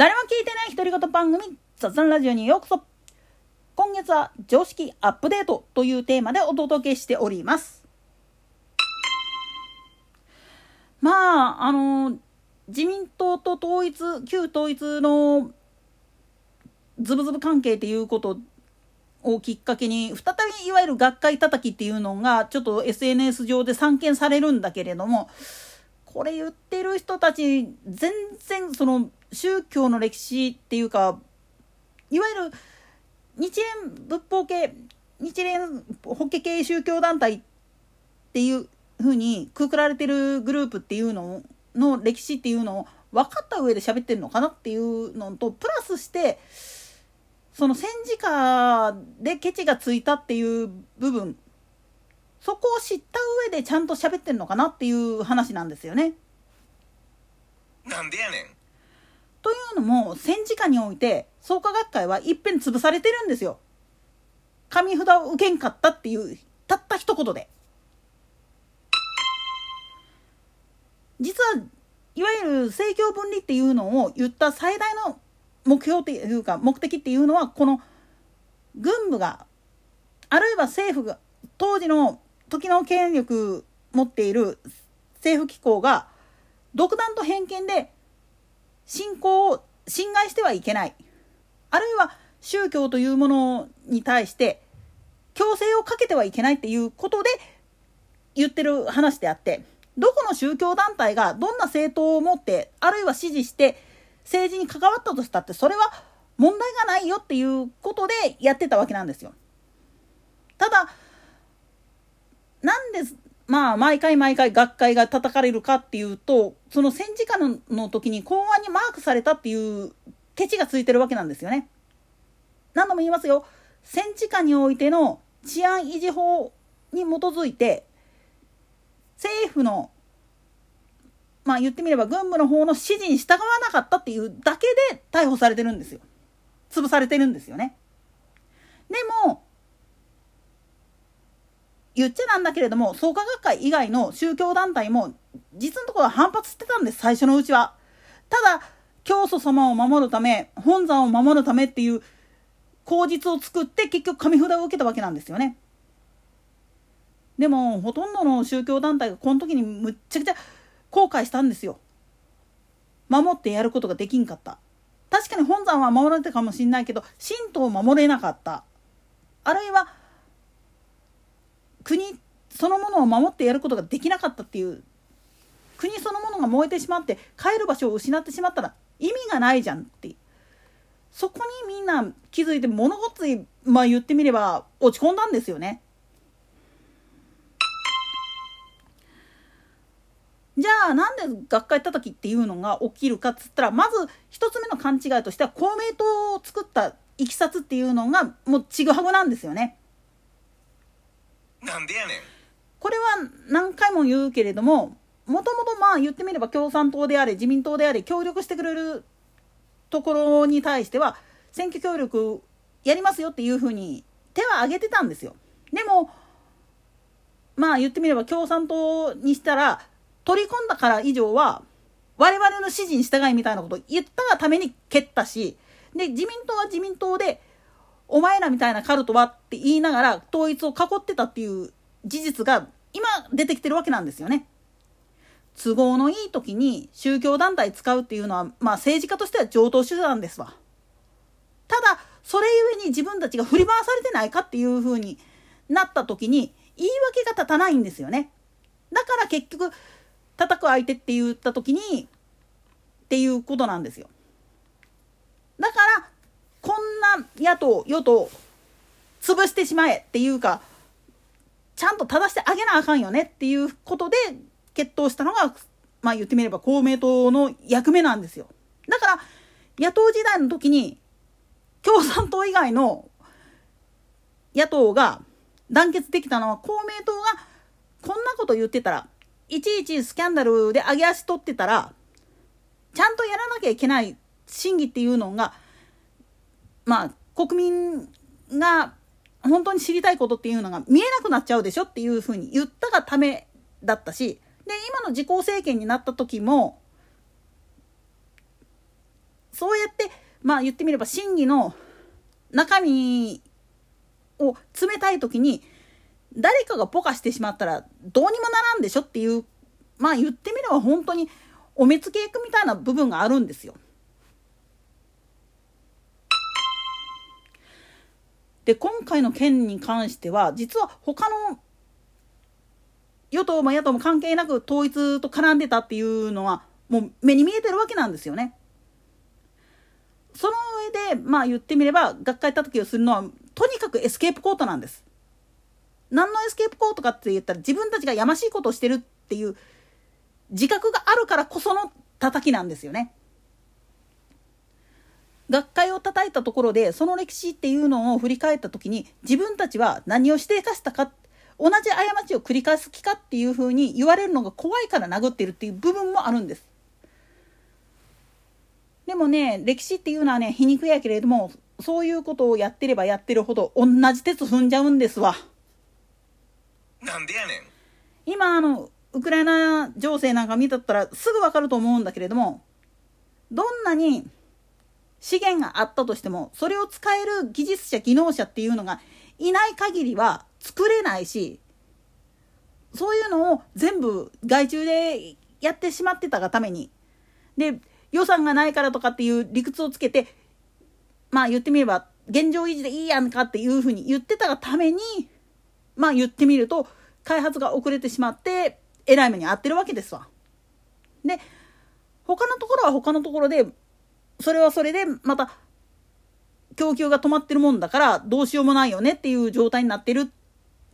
誰も聞いてない独り言番組雑談ラジオにようこそ。今月は常識アップデートというテーマでお届けしております。まあ自民党と旧統一のズブズブ関係っていうことをきっかけに再びいわゆる学会叩きっていうのがちょっと SNS 上で散見されるんだけれども、これ言ってる人たち全然その宗教の歴史っていうか、いわゆる日蓮仏法系日蓮法華系宗教団体っていう風にくくられてるグループっていうのの歴史っていうのを分かった上で喋ってるのかなっていうのとプラスしてその戦時下でケチがついたっていう部分、そこを知った上でちゃんと喋ってるのかなっていう話なんですよね。なんでやねん。というのも戦時下において創価学会はいっぺん潰されてるんですよ。紙札を受けんかったっていうたった一言で。実はいわゆる政教分離っていうのを言った最大の目標っていうか目的っていうのは、この軍部があるいは政府が当時の時の権力持っている政府機構が独断と偏見で信仰を侵害してはいけない、あるいは宗教というものに対して強制をかけてはいけないっていうことで言ってる話であって、どこの宗教団体がどんな政党を持ってあるいは支持して政治に関わったとしたってそれは問題がないよっていうことでやってたわけなんですよ。ただなんで毎回学会が叩かれるかっていうと、その戦時下の時に公安にマークされたっていうケチがついてるわけなんですよね。何度も言いますよ、戦時下においての治安維持法に基づいて政府の言ってみれば軍部の方の指示に従わなかったっていうだけで逮捕されてるんですよ。潰されてるんですよね。でも言っちゃなんだけれども、創価学会以外の宗教団体も実のところは反発してたんです、最初のうちは。ただ教祖様を守るため本山を守るためっていう口実を作って結局紙札を受けたわけなんですよね。でもほとんどの宗教団体がこの時にむっちゃくちゃ後悔したんですよ。守ってやることができんかった。確かに本山は守られたかもしれないけど神道を守れなかった、あるいは国そのものを守ってやることができなかったっていう、国そのものが燃えてしまって帰る場所を失ってしまったら意味がないじゃんって、そこにみんな気づいて物ごっつい言ってみれば落ち込んだんですよね。じゃあなんで学会叩きっていうのが起きるかっつったら、まず一つ目の勘違いとしては公明党を作ったいきさつっていうのがもうちぐはぐなんですよね。なんでやねん。これは何回も言うけれども、もともと言ってみれば共産党であれ自民党であれ協力してくれるところに対しては選挙協力やりますよっていうふうに手は挙げてたんですよ。でも言ってみれば共産党にしたら取り込んだから以上は我々の指示に従いみたいなことを言ったがために蹴ったし、で自民党は自民党でお前らみたいなカルトはって言いながら統一を囲ってたっていう事実が今出てきてるわけなんですよね。都合のいい時に宗教団体使うっていうのは政治家としては常套手段ですわ。ただそれゆえに自分たちが振り回されてないかっていう風になった時に言い訳が立たないんですよね。だから結局叩く相手って言った時にっていうことなんですよ。だからこんな野党与党潰してしまえっていうか、ちゃんと正してあげなあかんよねっていうことで決闘したのが言ってみれば公明党の役目なんですよ。だから野党時代の時に共産党以外の野党が団結できたのは公明党がこんなこと言ってたらいちいちスキャンダルで上げ足取ってたら、ちゃんとやらなきゃいけない審議っていうのが国民が本当に知りたいことっていうのが見えなくなっちゃうでしょっていうふうに言ったがためだったし、で今の自公政権になった時もそうやってまあ言ってみれば審議の中身を詰めたいときに誰かがポカしてしまったらどうにもならんでしょっていう、まあ言ってみれば本当にお目付け役みたいな部分があるんですよ。で今回の件に関しては実は他の与党も野党も関係なく統一と絡んでたっていうのはもう目に見えてるわけなんですよね。その上でまあ言ってみれば学会叩きをするのはとにかくエスケープコートなんです。何のエスケープコートかって言ったら自分たちがやましいことをしてるっていう自覚があるからこその叩きなんですよね。学会を叩いたところでその歴史っていうのを振り返った時に自分たちは何をしてかしたか、同じ過ちを繰り返す気かっていうふうに言われるのが怖いから殴ってるっていう部分もあるんです。でもね、歴史っていうのはね、皮肉やけれどもそういうことをやってればやってるほど同じ鉄踏んじゃうんですわ。なんでやねん。今ウクライナ情勢なんか見たったらすぐ分かると思うんだけれども、どんなに資源があったとしてもそれを使える技術者技能者っていうのがいない限りは作れないし、そういうのを全部外注でやってしまってたがために、で予算がないからとかっていう理屈をつけて、まあ言ってみれば現状維持でいいやんかっていうふうに言ってたがために、まあ言ってみると開発が遅れてしまってえらい目に遭ってるわけですわ。で他のところは他のところでそれはそれでまた供給が止まってるもんだからどうしようもないよねっていう状態になってる。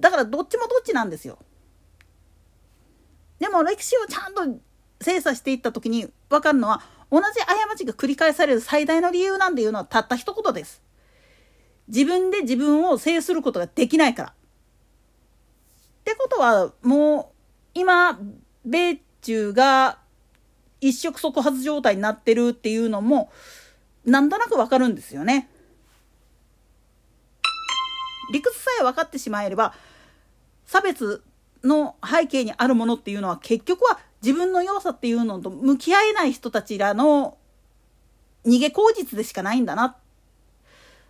だからどっちもどっちなんですよ。でも歴史をちゃんと精査していった時に分かるのは、同じ過ちが繰り返される最大の理由なんていうのはたった一言です。自分で自分を制することができないから。ってことはもう今米中が一触即発状態になってるっていうのもなんとなくわかるんですよね。理屈さえ分かってしまえれば差別の背景にあるものっていうのは結局は自分の弱さっていうのと向き合えない人たちらの逃げ口実でしかないんだな。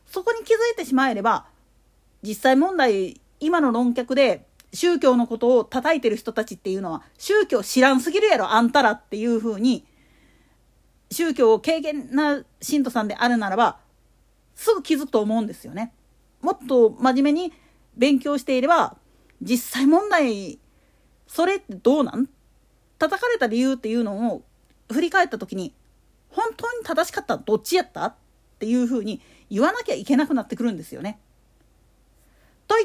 そこに気づいてしまえれば実際問題、今の論客で宗教のことを叩いてる人たちっていうのは宗教知らんすぎるやろあんたらっていうふうに、宗教を軽減な信徒さんであるならばすぐ気づくと思うんですよね。もっと真面目に勉強していれば実際問題それってどうなん？叩かれた理由っていうのを振り返った時に本当に正しかったのどっちやったっていうふうに言わなきゃいけなくなってくるんですよね。とい